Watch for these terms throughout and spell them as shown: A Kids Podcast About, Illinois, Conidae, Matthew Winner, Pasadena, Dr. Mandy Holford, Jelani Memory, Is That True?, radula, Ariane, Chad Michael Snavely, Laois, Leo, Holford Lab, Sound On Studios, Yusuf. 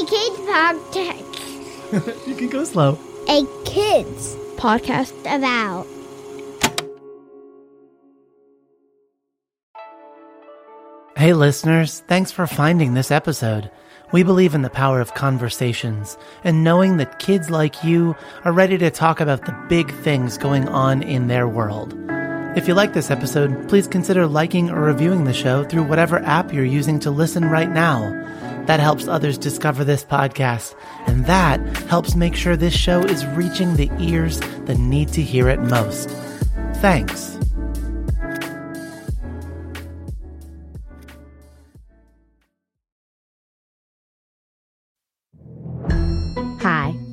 A Kids Podcast. You can go slow. A Kids Podcast About. Hey listeners, thanks for finding this episode. We believe in the power of conversations and knowing that kids like you are ready to talk about the big things going on in their world. If you like this episode, please consider liking or reviewing the show through whatever app you're using to listen right now. That helps others discover this podcast, and that helps make sure this show is reaching the ears that need to hear it most. Thanks.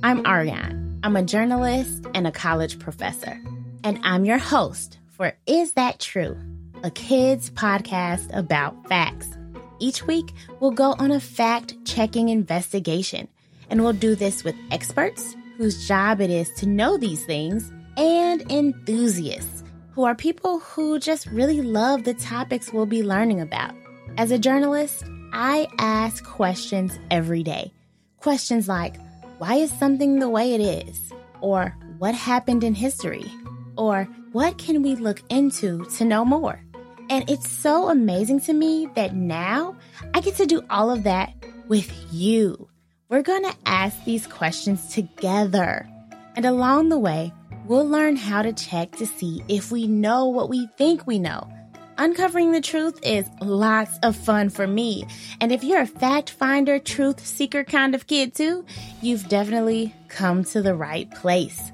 I'm Ariane. I'm a journalist and a college professor. And I'm your host for Is That True? A Kids Podcast About Facts. Each week, we'll go on a fact-checking investigation. And we'll do this with experts whose job it is to know these things and enthusiasts who are people who just really love the topics we'll be learning about. As a journalist, I ask questions every day. Questions like, why is something the way it is? Or what happened in history? Or what can we look into to know more? And it's so amazing to me that now I get to do all of that with you. We're going to ask these questions together. And along the way, we'll learn how to check to see if we know what we think we know. Uncovering the truth is lots of fun for me. And if you're a fact finder, truth seeker kind of kid too, you've definitely come to the right place.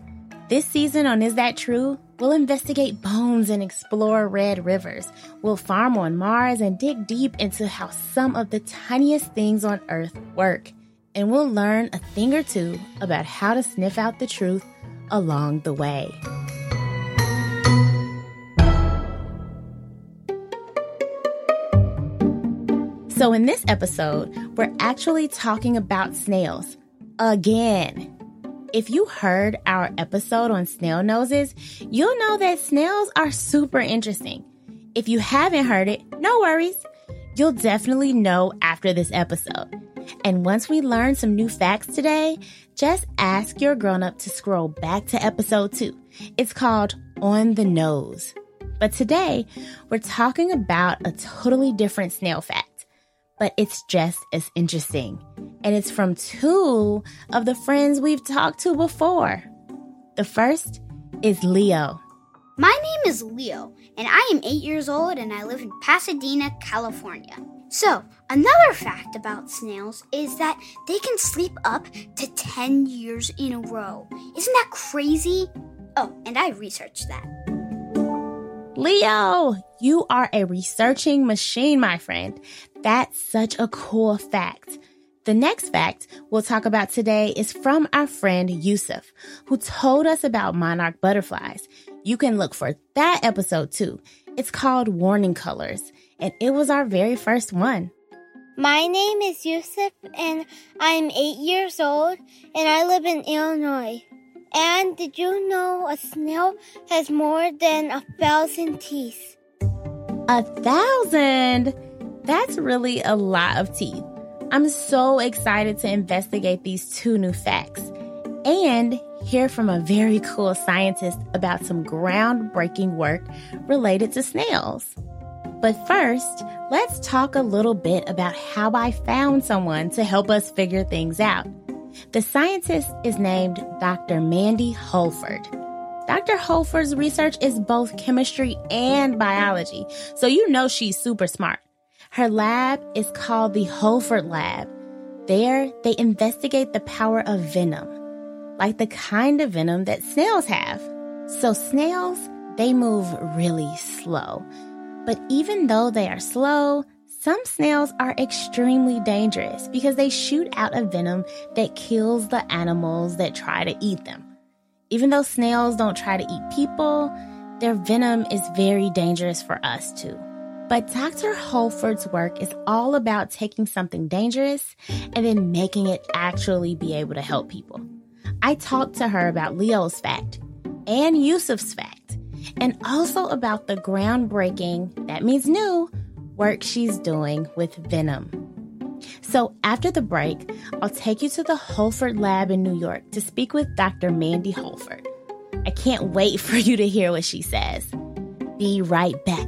This season on Is That True? We'll investigate bones and explore red rivers. We'll farm on Mars and dig deep into how some of the tiniest things on Earth work. And we'll learn a thing or two about how to sniff out the truth along the way. So in this episode, we're actually talking about snails again. If you heard our episode on snail noses, you'll know that snails are super interesting. If you haven't heard it, no worries. You'll definitely know after this episode. And once we learn some new facts today, just ask your grown-up to scroll back to episode 2. It's called On the Nose. But today, we're talking about a totally different snail fact. But it's just as interesting. And it's from two of the friends we've talked to before. The first is Leo. My name is Leo, and I am 8 years old, and I live in Pasadena, California. So, another fact about snails is that they can sleep up to 10 years in a row. Isn't that crazy? Oh, and I researched that. Leo, you are a researching machine, my friend. That's such a cool fact. The next fact we'll talk about today is from our friend Yusuf, who told us about monarch butterflies. You can look for that episode too. It's called Warning Colors, and it was our very first one. My name is Yusuf, and I'm 8 years old, and I live in Illinois. And did you know a snail has more than 1,000 teeth? 1,000? That's really a lot of teeth. I'm so excited to investigate these two new facts and hear from a very cool scientist about some groundbreaking work related to snails. But first, let's talk a little bit about how I found someone to help us figure things out. The scientist is named Dr. Mandy Holford. Dr. Holford's research is both chemistry and biology, so you know she's super smart. Her lab is called the Holford Lab. There, they investigate the power of venom, like the kind of venom that snails have. So snails, they move really slow. But even though they are slow, some snails are extremely dangerous because they shoot out a venom that kills the animals that try to eat them. Even though snails don't try to eat people, their venom is very dangerous for us too. But Dr. Holford's work is all about taking something dangerous and then making it actually be able to help people. I talked to her about Leo's fact and Yusuf's fact, and also about the groundbreaking, that means new, work she's doing with venom. So after the break, I'll take you to the Holford Lab in New York to speak with Dr. Mandy Holford. I can't wait for you to hear what she says. Be right back.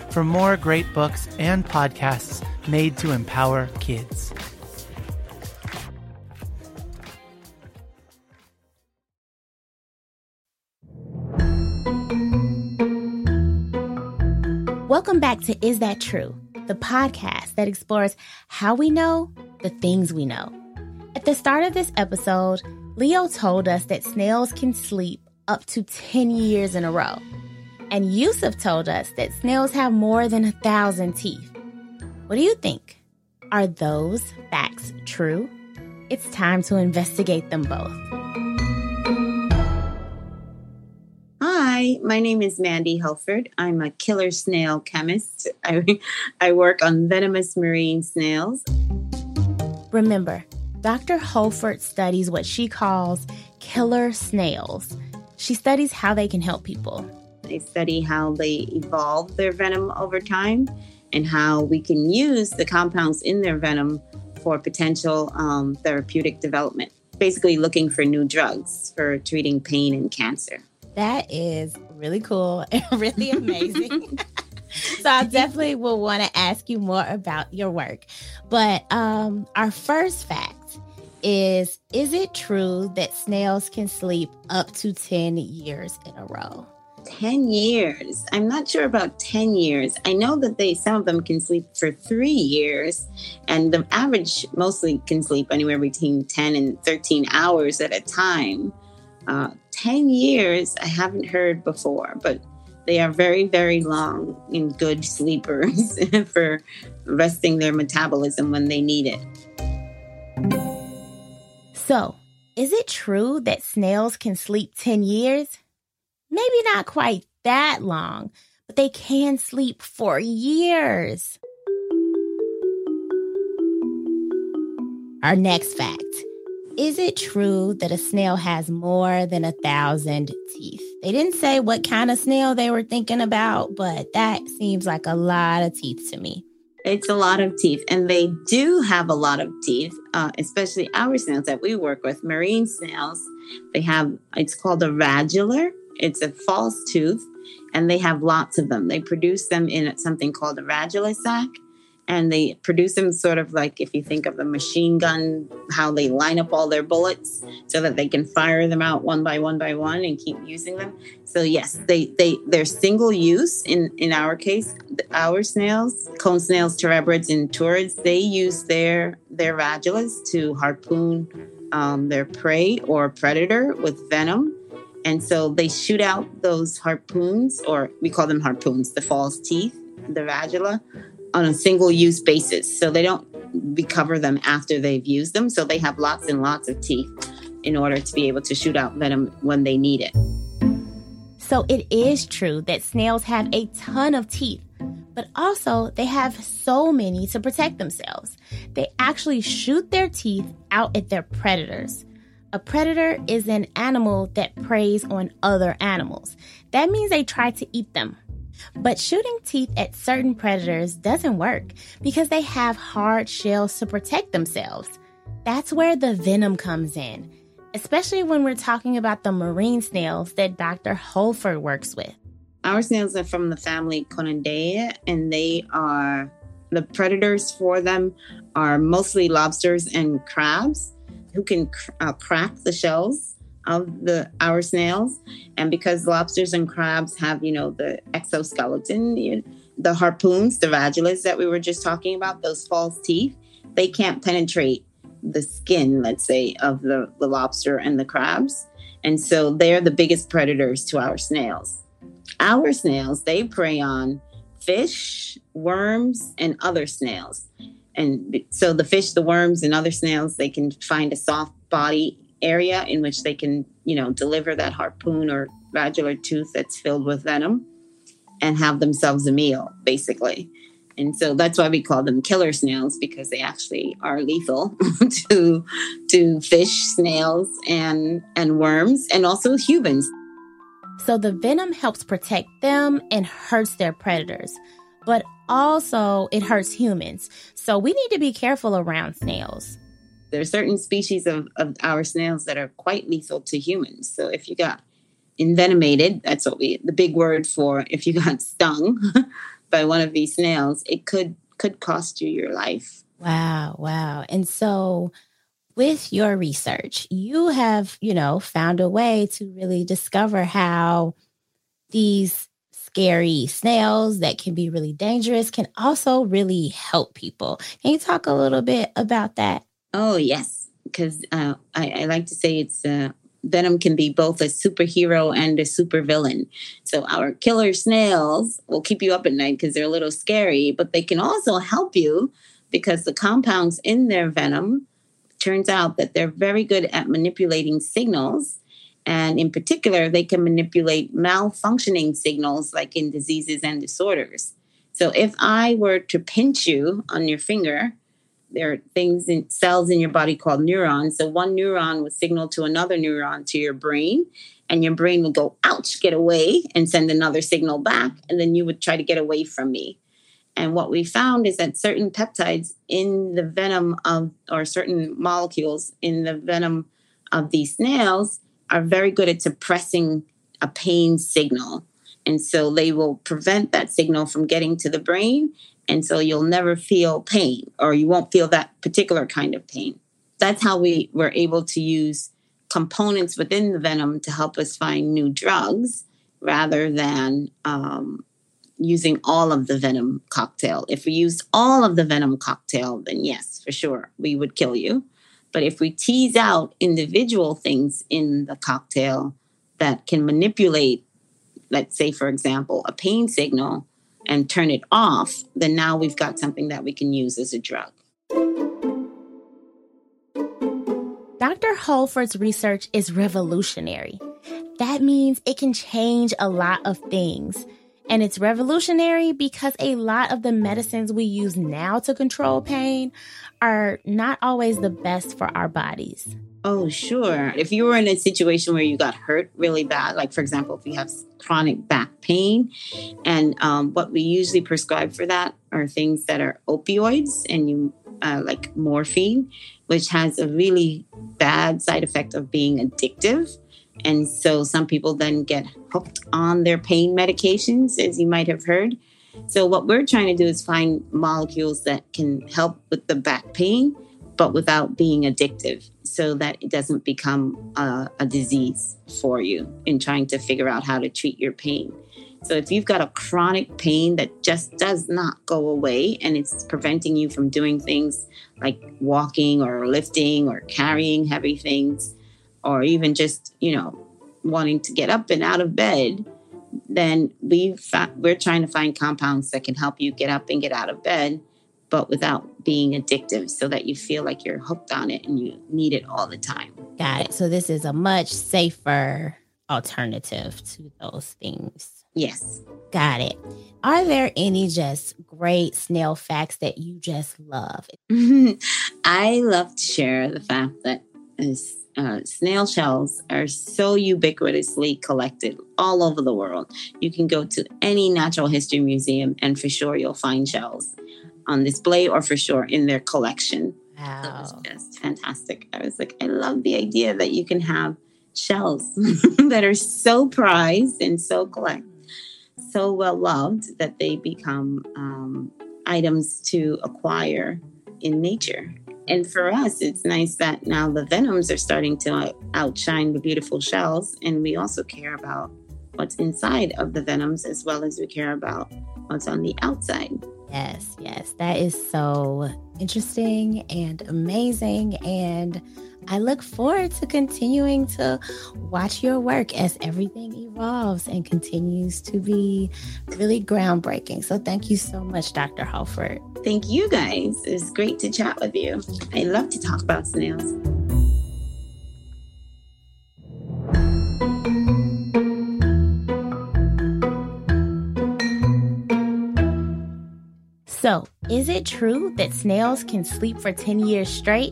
for more great books and podcasts made to empower kids. Welcome back to Is That True?, the podcast that explores how we know the things we know. At the start of this episode, Leo told us that snails can sleep up to 10 years in a row. And Yusuf told us that snails have more than 1,000 teeth. What do you think? Are those facts true? It's time to investigate them both. Hi, my name is Mandy Holford. I'm a killer snail chemist. I work on venomous marine snails. Remember, Dr. Holford studies what she calls killer snails. She studies how they can help people. They study how they evolve their venom over time and how we can use the compounds in their venom for potential therapeutic development, basically looking for new drugs for treating pain and cancer. That is really cool and really amazing. So I definitely will want to ask you more about your work. But our first fact is it true that snails can sleep up to 10 years in a row? 10 years. I'm not sure about 10 years. I know that some of them can sleep for 3 years, and the average mostly can sleep anywhere between 10 and 13 hours at a time. 10 years, I haven't heard before, but they are very, very long and good sleepers for resting their metabolism when they need it. So, is it true that snails can sleep 10 years? Maybe not quite that long, but they can sleep for years. Our next fact. Is it true that a snail has more than 1,000 teeth? They didn't say what kind of snail they were thinking about, but that seems like a lot of teeth to me. It's a lot of teeth, and they do have a lot of teeth, especially our snails that we work with, marine snails. They have, it's called a radular. It's a false tooth, and they have lots of them. They produce them in something called a radula sac, and they produce them sort of like, if you think of a machine gun, how they line up all their bullets so that they can fire them out one by one and keep using them. So yes, they're single use in our case. Our snails, cone snails, terebrids, and turids, they use their radulas to harpoon their prey or predator with venom. And so they shoot out those harpoons, or we call them harpoons, the false teeth, the radula, on a single-use basis. So they don't recover them after they've used them. So they have lots and lots of teeth in order to be able to shoot out venom when they need it. So it is true that snails have a ton of teeth, but also they have so many to protect themselves. They actually shoot their teeth out at their predators. A predator is an animal that preys on other animals. That means they try to eat them. But shooting teeth at certain predators doesn't work because they have hard shells to protect themselves. That's where the venom comes in, especially when we're talking about the marine snails that Dr. Holford works with. Our snails are from the family Conidae, and they are The predators for them are mostly lobsters and crabs who can crack the shells of our snails. And because lobsters and crabs have, the exoskeleton, the harpoons, the radulas that we were just talking about, those false teeth, they can't penetrate the skin, let's say, of the lobster and the crabs. And so they're the biggest predators to our snails. Our snails, they prey on fish, worms, and other snails. And so the fish, the worms, and other snails, they can find a soft body area in which they can, deliver that harpoon or radular tooth that's filled with venom and have themselves a meal, basically. And so that's why we call them killer snails, because they actually are lethal to fish, snails, and worms, and also humans. So the venom helps protect them and hurts their predators, but also it hurts humans. So we need to be careful around snails. There are certain species of our snails that are quite lethal to humans. So if you got envenomated, that's the big word for if you got stung by one of these snails, it could cost you your life. Wow. And so with your research, you have, found a way to really discover how these scary snails that can be really dangerous can also really help people. Can you talk a little bit about that? Oh, yes, because I like to say it's venom can be both a superhero and a supervillain. So our killer snails will keep you up at night because they're a little scary, but they can also help you because the compounds in their venom, turns out that they're very good at manipulating signals. And in particular, they can manipulate malfunctioning signals like in diseases and disorders. So if I were to pinch you on your finger, there are cells in your body called neurons. So one neuron would signal to another neuron to your brain, and your brain would go, ouch, get away, and send another signal back. And then you would try to get away from me. And what we found is that certain peptides in the venom or certain molecules in the venom of these snails are very good at suppressing a pain signal. And so they will prevent that signal from getting to the brain. And so you'll never feel pain, or you won't feel that particular kind of pain. That's how we were able to use components within the venom to help us find new drugs rather than using all of the venom cocktail. If we used all of the venom cocktail, then yes, for sure, we would kill you. But if we tease out individual things in the cocktail that can manipulate, let's say, for example, a pain signal and turn it off, then now we've got something that we can use as a drug. Dr. Holford's research is revolutionary. That means it can change a lot of things. And it's revolutionary because a lot of the medicines we use now to control pain are not always the best for our bodies. Oh, sure. If you were in a situation where you got hurt really bad, like, for example, if you have chronic back pain, and what we usually prescribe for that are things that are opioids and like morphine, which has a really bad side effect of being addictive. And so some people then get hooked on their pain medications, as you might have heard. So what we're trying to do is find molecules that can help with the back pain, but without being addictive, so that it doesn't become a disease for you in trying to figure out how to treat your pain. So if you've got a chronic pain that just does not go away and it's preventing you from doing things like walking or lifting or carrying heavy things, or even just, wanting to get up and out of bed, then we're trying to find compounds that can help you get up and get out of bed, but without being addictive, so that you feel like you're hooked on it and you need it all the time. Got it. So this is a much safer alternative to those things. Yes. Got it. Are there any just great snail facts that you just love? I love to share the fact that snail shells are so ubiquitously collected all over the world. You can go to any natural history museum and for sure you'll find shells on display or for sure in their collection. Wow. That was just fantastic. I was like, I love the idea that you can have shells that are so prized and so well loved that they become items to acquire in nature. And for us, it's nice that now the venoms are starting to outshine the beautiful shells. And we also care about what's inside of the venoms as well as we care about what's on the outside. Yes, yes. That is so interesting and amazing. And I look forward to continuing to watch your work as everything evolves and continues to be really groundbreaking. So thank you so much, Dr. Holford. Thank you guys. It's great to chat with you. I love to talk about snails. So, is it true that snails can sleep for 10 years straight?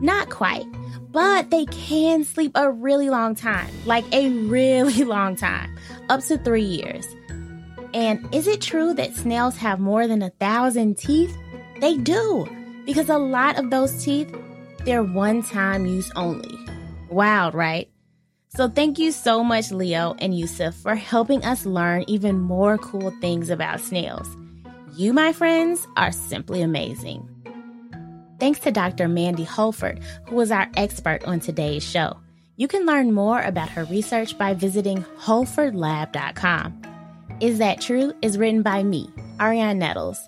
Not quite, but they can sleep a really long time, like a really long time, up to 3 years. And is it true that snails have more than 1,000 teeth? They do, because a lot of those teeth, they're one-time use only. Wild, right? So thank you so much, Leo and Yusuf, for helping us learn even more cool things about snails. You, my friends, are simply amazing. Thanks to Dr. Mandy Holford, who was our expert on today's show. You can learn more about her research by visiting holfordlab.com. Is That True? Is written by me, Ariane Nettles.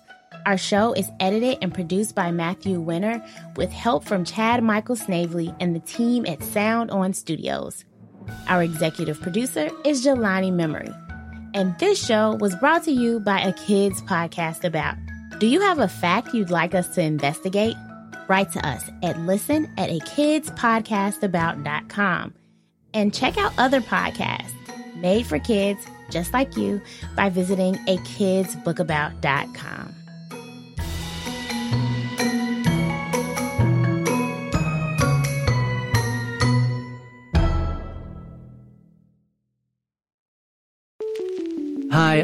Our show is edited and produced by Matthew Winner with help from Chad Michael Snavely and the team at Sound On Studios. Our executive producer is Jelani Memory. And this show was brought to you by A Kids Podcast About. Do you have a fact you'd like us to investigate? Write to us at listen@akidspodcastabout.com. And check out other podcasts made for kids just like you by visiting akidsbookabout.com. Hi,